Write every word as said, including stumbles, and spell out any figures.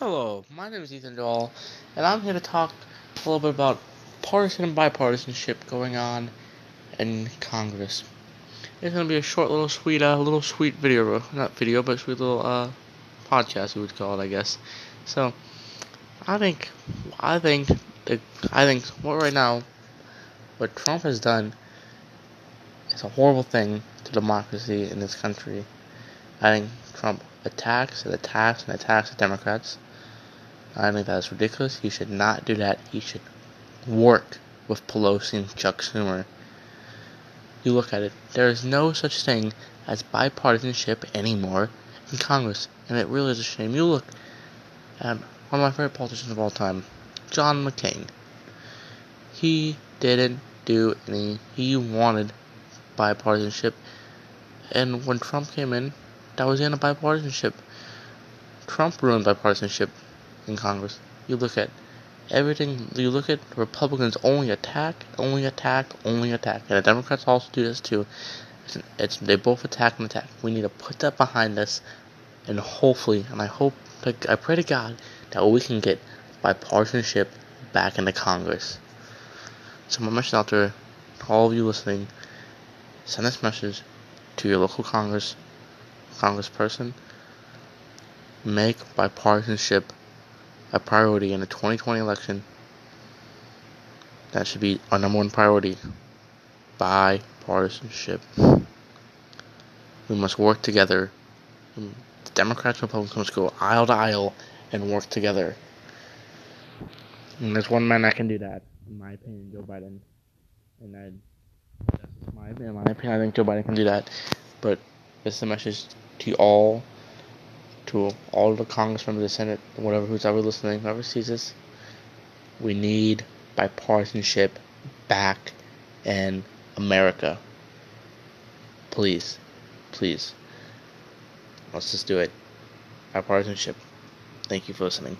Hello, my name is Ethan Dahl, and I'm here to talk a little bit about partisan and bipartisanship going on in Congress. It's going to be a short little sweet, uh, little sweet video, not video, but sweet little, uh, podcast, we would call it, I guess. So, I think, I think, I think, what right now, what Trump has done is a horrible thing to democracy in this country. I think Trump attacks and attacks and attacks the Democrats. I think that's ridiculous. He should not do that. He should work with Pelosi and Chuck Schumer. You look at it. There is no such thing as bipartisanship anymore in Congress. And it really is a shame. You look at one of my favorite politicians of all time, John McCain. He didn't do any. He wanted bipartisanship. And when Trump came in, that was in a bipartisanship. Trump ruined bipartisanship in Congress. You look at everything, you look at Republicans only attack, only attack, only attack. And the Democrats also do this too. It's, it's, they both attack and attack. We need to put that behind us, and hopefully, and I hope, I pray to God, that we can get bipartisanship back into Congress. So my message out there, all of you listening, send this message to your local Congress, Congressperson. Make bipartisanship a priority in the twenty twenty election. That should be our number one priority. Bipartisanship. We must work together. The Democrats and Republicans must go aisle to aisle and work together. And there's one man that can do that, in my opinion, Joe Biden. And I, that's my opinion. In my opinion, I think Joe Biden can do that. But this is a message to all, to all the Congress members, the Senate, whatever, who's ever listening, whoever sees this. We need bipartisanship back in America. Please, please, let's just do it. Bipartisanship. Thank you for listening.